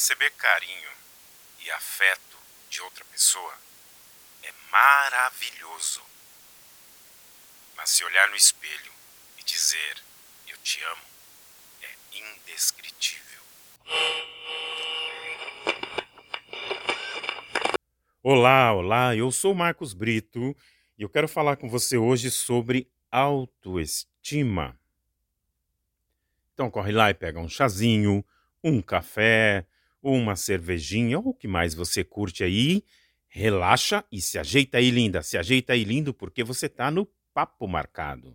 Receber carinho e afeto de outra pessoa é maravilhoso. Mas se olhar no espelho e dizer "eu te amo" é indescritível. Olá, olá, eu sou Marcos Brito e eu quero falar com você hoje sobre autoestima. Então corre lá e pega um chazinho, um café, uma cervejinha ou o que mais você curte aí, relaxa e se ajeita aí, linda, se ajeita aí, lindo, porque você tá no Papo Marcado.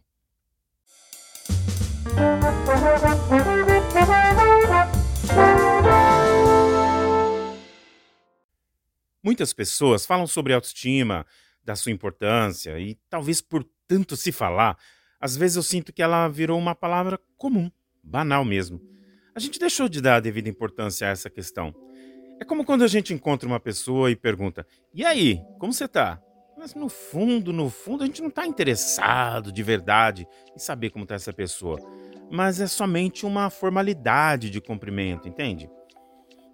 Muitas pessoas falam sobre autoestima, da sua importância e talvez por tanto se falar, às vezes eu sinto que ela virou uma palavra comum, banal mesmo. A gente deixou de dar a devida importância a essa questão. É como quando a gente encontra uma pessoa e pergunta, e aí, como você tá? Mas no fundo, a gente não está interessado de verdade em saber como está essa pessoa. Mas é somente uma formalidade de cumprimento, entende?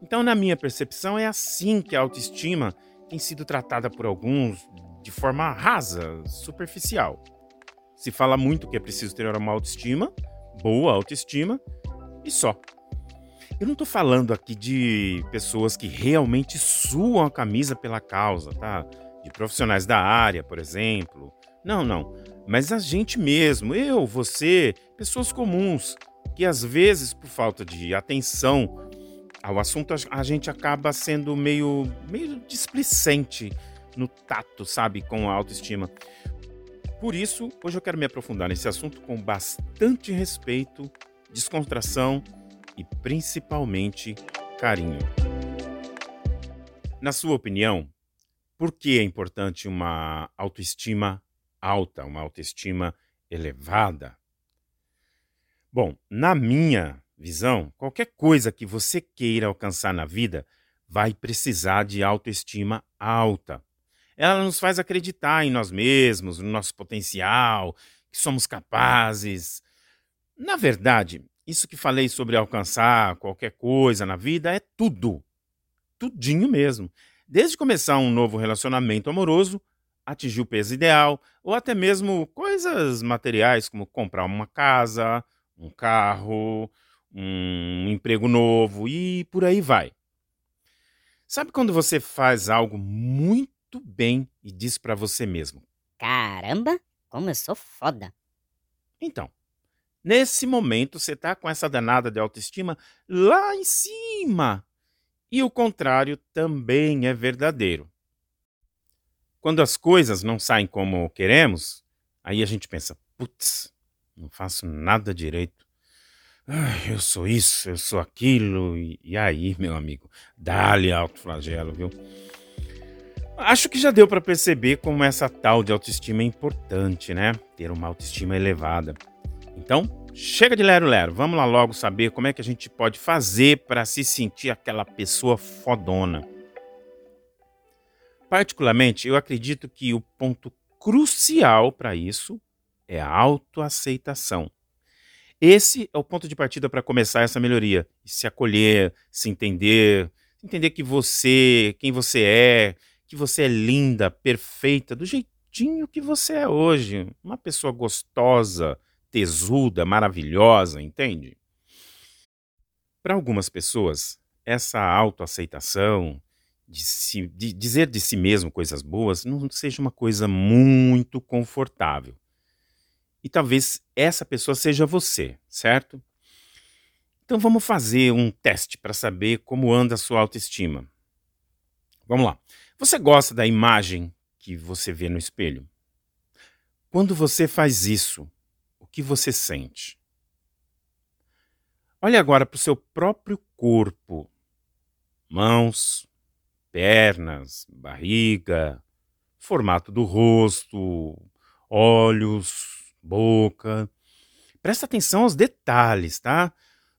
Então, na minha percepção, é assim que a autoestima tem sido tratada por alguns de forma rasa, superficial. Se fala muito que é preciso ter uma autoestima, boa autoestima, e só. Eu não tô falando aqui de pessoas que realmente suam a camisa pela causa, tá? De profissionais da área, por exemplo. Não. Mas a gente mesmo, eu, você, pessoas comuns, que às vezes, por falta de atenção ao assunto, a gente acaba sendo meio displicente no tato, sabe? Com a autoestima. Por isso, hoje eu quero me aprofundar nesse assunto com bastante respeito, descontração e, principalmente, carinho. Na sua opinião, por que é importante uma autoestima alta, uma autoestima elevada? Bom, na minha visão, qualquer coisa que você queira alcançar na vida vai precisar de autoestima alta. Ela nos faz acreditar em nós mesmos, no nosso potencial, que somos capazes. Na verdade, isso que falei sobre alcançar qualquer coisa na vida é tudo. Tudinho mesmo. Desde começar um novo relacionamento amoroso, atingir o peso ideal, ou até mesmo coisas materiais como comprar uma casa, um carro, um emprego novo e por aí vai. Sabe quando você faz algo muito bem e diz pra você mesmo, caramba, como eu sou foda. Então, nesse momento, você está com essa danada de autoestima lá em cima. E o contrário também é verdadeiro. Quando as coisas não saem como queremos, aí a gente pensa, putz, não faço nada direito. Eu sou isso, eu sou aquilo. E aí, meu amigo, dá-lhe alto flagelo, viu? Acho que já deu para perceber como essa tal de autoestima é importante, né? Ter uma autoestima elevada. Então, chega de lero-lero, vamos lá logo saber como é que a gente pode fazer para se sentir aquela pessoa fodona. Particularmente, eu acredito que o ponto crucial para isso é a autoaceitação. Esse é o ponto de partida para começar essa melhoria, se acolher, se entender que você, quem você é, que você é linda, perfeita, do jeitinho que você é hoje, uma pessoa gostosa, tesuda, maravilhosa, entende? Para algumas pessoas, essa autoaceitação, de dizer de si mesmo coisas boas, não seja uma coisa muito confortável. E talvez essa pessoa seja você, certo? Então vamos fazer um teste para saber como anda a sua autoestima. Vamos lá. Você gosta da imagem que você vê no espelho? Quando você faz isso, o que você sente? Olhe agora para o seu próprio corpo, mãos, pernas, barriga, formato do rosto, olhos, boca. Presta atenção aos detalhes, tá?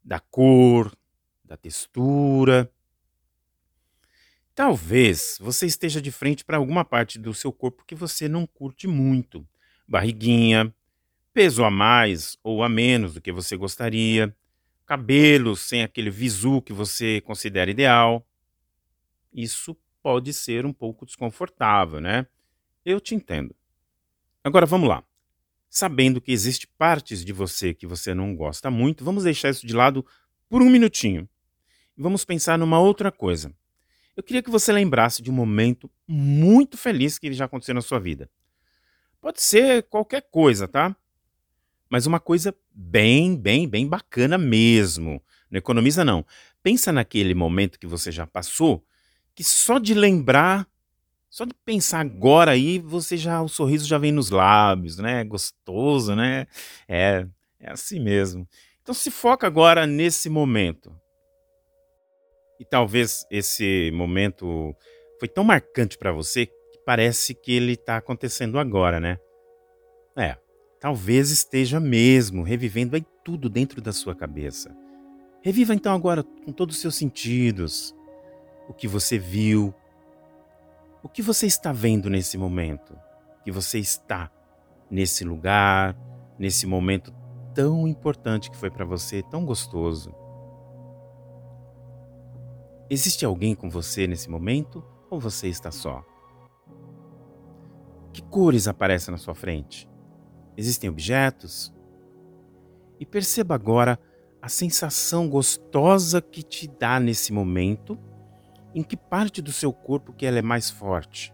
Da cor, da textura. Talvez você esteja de frente para alguma parte do seu corpo que você não curte muito. Barriguinha, peso a mais ou a menos do que você gostaria, cabelo, sem aquele visu que você considera ideal. Isso pode ser um pouco desconfortável, né? Eu te entendo. Agora vamos lá. Sabendo que existe partes de você que você não gosta muito, vamos deixar isso de lado por um minutinho. E vamos pensar numa outra coisa. Eu queria que você lembrasse de um momento muito feliz que já aconteceu na sua vida. Pode ser qualquer coisa, tá? Mas uma coisa bem bacana mesmo. Não economiza, não. Pensa naquele momento que você já passou, que só de lembrar, só de pensar agora aí, você já, o sorriso já vem nos lábios, né? Gostoso, né? É assim mesmo. Então se foca agora nesse momento. E talvez esse momento foi tão marcante para você que parece que ele está acontecendo agora, né? Talvez esteja mesmo revivendo aí tudo dentro da sua cabeça. Reviva então agora com todos os seus sentidos. O que você viu, o que você está vendo nesse momento, que você está nesse lugar, nesse momento tão importante que foi para você, tão gostoso. Existe alguém com você nesse momento ou você está só? Que cores aparecem na sua frente? Existem objetos? E perceba agora a sensação gostosa que te dá nesse momento. Em que parte do seu corpo que ela é mais forte?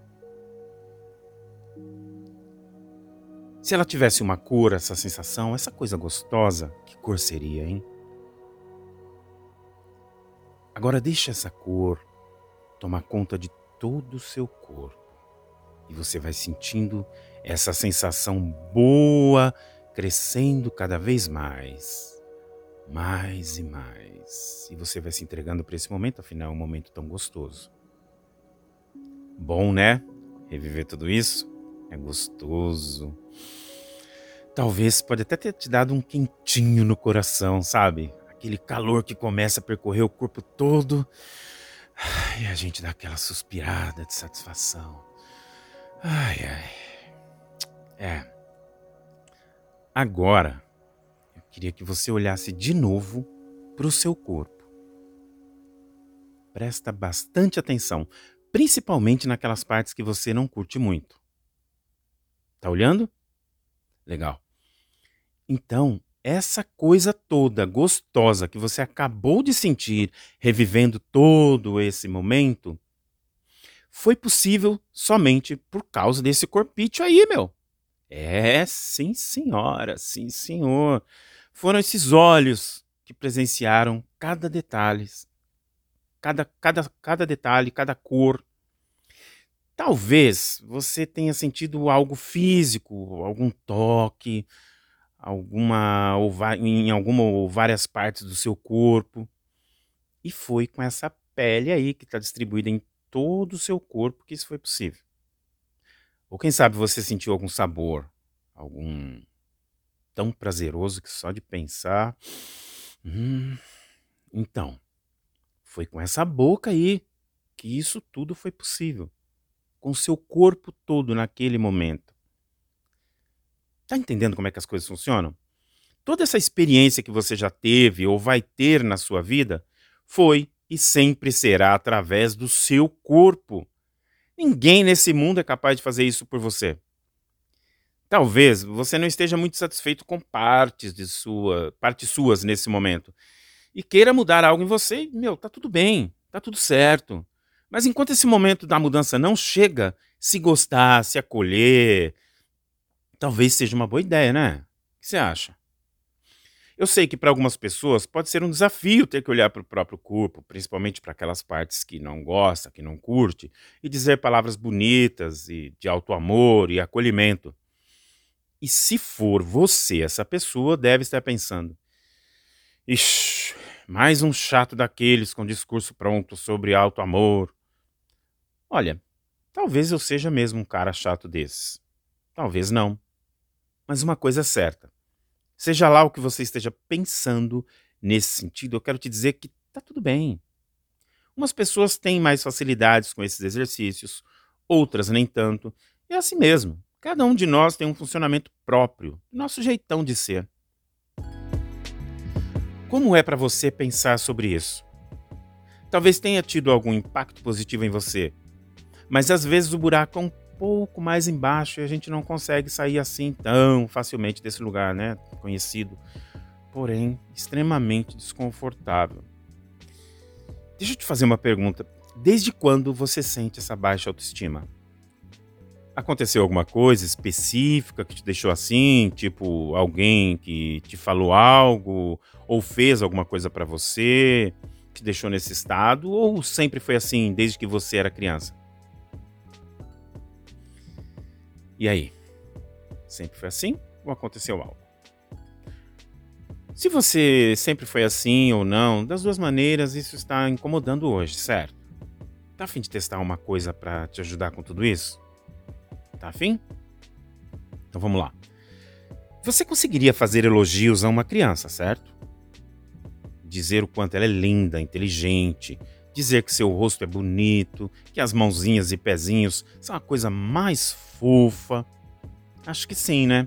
Se ela tivesse uma cor, essa sensação, essa coisa gostosa, que cor seria, hein? Agora deixa essa cor tomar conta de todo o seu corpo. E você vai sentindo essa sensação boa crescendo cada vez mais. Mais e mais. E você vai se entregando para esse momento, afinal é um momento tão gostoso. Bom, né? Reviver tudo isso é gostoso. Talvez pode até ter te dado um quentinho no coração, sabe? Aquele calor que começa a percorrer o corpo todo. E a gente dá aquela suspirada de satisfação. Agora... queria que você olhasse de novo para o seu corpo. Presta bastante atenção, principalmente naquelas partes que você não curte muito. Tá olhando? Legal. Então, essa coisa toda gostosa que você acabou de sentir, revivendo todo esse momento, foi possível somente por causa desse corpício aí, meu. Sim senhora, sim senhor. Foram esses olhos que presenciaram cada detalhe, cada detalhe, cada cor. Talvez você tenha sentido algo físico, algum toque, em alguma ou várias partes do seu corpo. E foi com essa pele aí que está distribuída em todo o seu corpo que isso foi possível. Ou quem sabe você sentiu algum sabor, algum... tão prazeroso que só de pensar... Então, foi com essa boca aí que isso tudo foi possível. Com seu corpo todo naquele momento. Tá entendendo como é que as coisas funcionam? Toda essa experiência que você já teve ou vai ter na sua vida foi e sempre será através do seu corpo. Ninguém nesse mundo é capaz de fazer isso por você. Talvez você não esteja muito satisfeito com partes suas nesse momento e queira mudar algo em você, tá tudo bem, tá tudo certo. Mas enquanto esse momento da mudança não chega, se gostar, se acolher, talvez seja uma boa ideia, né? O que você acha? Eu sei que para algumas pessoas pode ser um desafio ter que olhar para o próprio corpo, principalmente para aquelas partes que não gosta, que não curte, e dizer palavras bonitas e de alto amor e acolhimento. E se for você, essa pessoa deve estar pensando: ixi, mais um chato daqueles com discurso pronto sobre alto amor. Olha, talvez eu seja mesmo um cara chato desses. Talvez não. Mas uma coisa é certa. Seja lá o que você esteja pensando nesse sentido, eu quero te dizer que tá tudo bem. Umas pessoas têm mais facilidades com esses exercícios, outras nem tanto. É assim mesmo. Cada um de nós tem um funcionamento próprio, nosso jeitão de ser. Como é para você pensar sobre isso? Talvez tenha tido algum impacto positivo em você, mas às vezes o buraco é um pouco mais embaixo e a gente não consegue sair assim tão facilmente desse lugar, né? Conhecido, porém extremamente desconfortável. Deixa eu te fazer uma pergunta. Desde quando você sente essa baixa autoestima? Aconteceu alguma coisa específica que te deixou assim? Tipo, alguém que te falou algo ou fez alguma coisa pra você, te deixou nesse estado? Ou sempre foi assim desde que você era criança? E aí? Sempre foi assim ou aconteceu algo? Se você sempre foi assim ou não, das duas maneiras isso está incomodando hoje, certo? Tá a fim de testar uma coisa pra te ajudar com tudo isso? Tá afim? Então vamos lá. Você conseguiria fazer elogios a uma criança, certo? Dizer o quanto ela é linda, inteligente, dizer que seu rosto é bonito, que as mãozinhas e pezinhos são a coisa mais fofa. Acho que sim, né?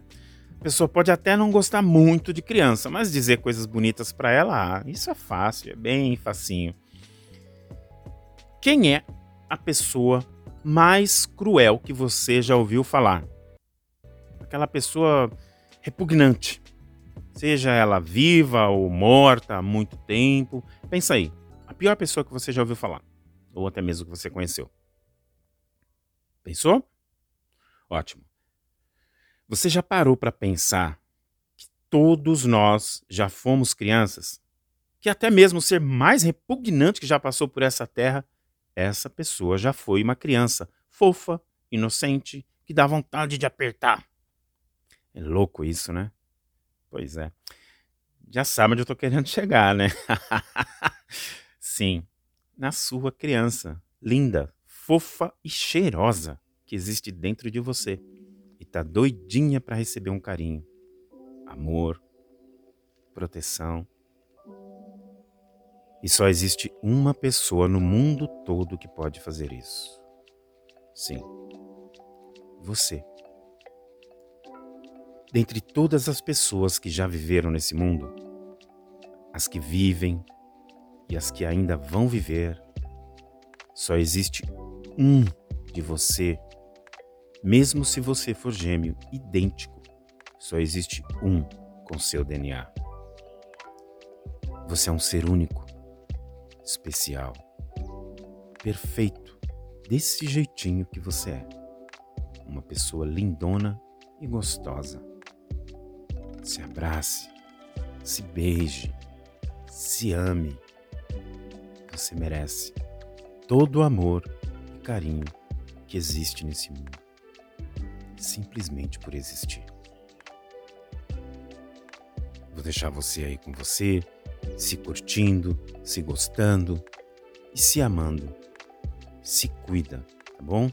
A pessoa pode até não gostar muito de criança, mas dizer coisas bonitas pra ela, isso é fácil, é bem facinho. Quem é a pessoa mais cruel que você já ouviu falar? Aquela pessoa repugnante, seja ela viva ou morta há muito tempo. Pensa aí, a pior pessoa que você já ouviu falar, ou até mesmo que você conheceu. Pensou? Ótimo. Você já parou para pensar que todos nós já fomos crianças? Que até mesmo o ser mais repugnante que já passou por essa terra, essa pessoa já foi uma criança fofa, inocente, que dá vontade de apertar. É louco isso, né? Pois é. Já sabe onde eu tô querendo chegar, né? Sim, na sua criança, linda, fofa e cheirosa, que existe dentro de você e tá doidinha pra receber um carinho, amor, proteção. E só existe uma pessoa no mundo todo que pode fazer isso. Sim, você. Dentre todas as pessoas que já viveram nesse mundo, as que vivem e as que ainda vão viver, só existe um de você, mesmo se você for gêmeo idêntico, só existe um com seu DNA. Você é um ser único, especial, perfeito, desse jeitinho que você é. Uma pessoa lindona e gostosa. Se abrace, se beije, se ame. Você merece todo o amor e carinho que existe nesse mundo, simplesmente por existir. Vou deixar você aí com você, se curtindo, se gostando e se amando. Se cuida, tá bom?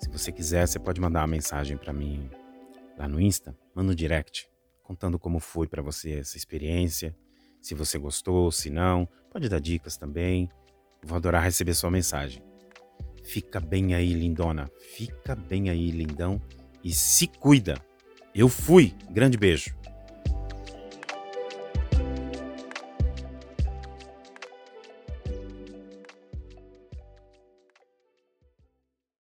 Se você quiser, você pode mandar uma mensagem pra mim lá no Insta, manda um direct, contando como foi pra você essa experiência, se você gostou, se não, pode dar dicas também. Vou adorar receber sua mensagem. Fica bem aí, lindona, fica bem aí, lindão, e se cuida. Eu fui, grande beijo.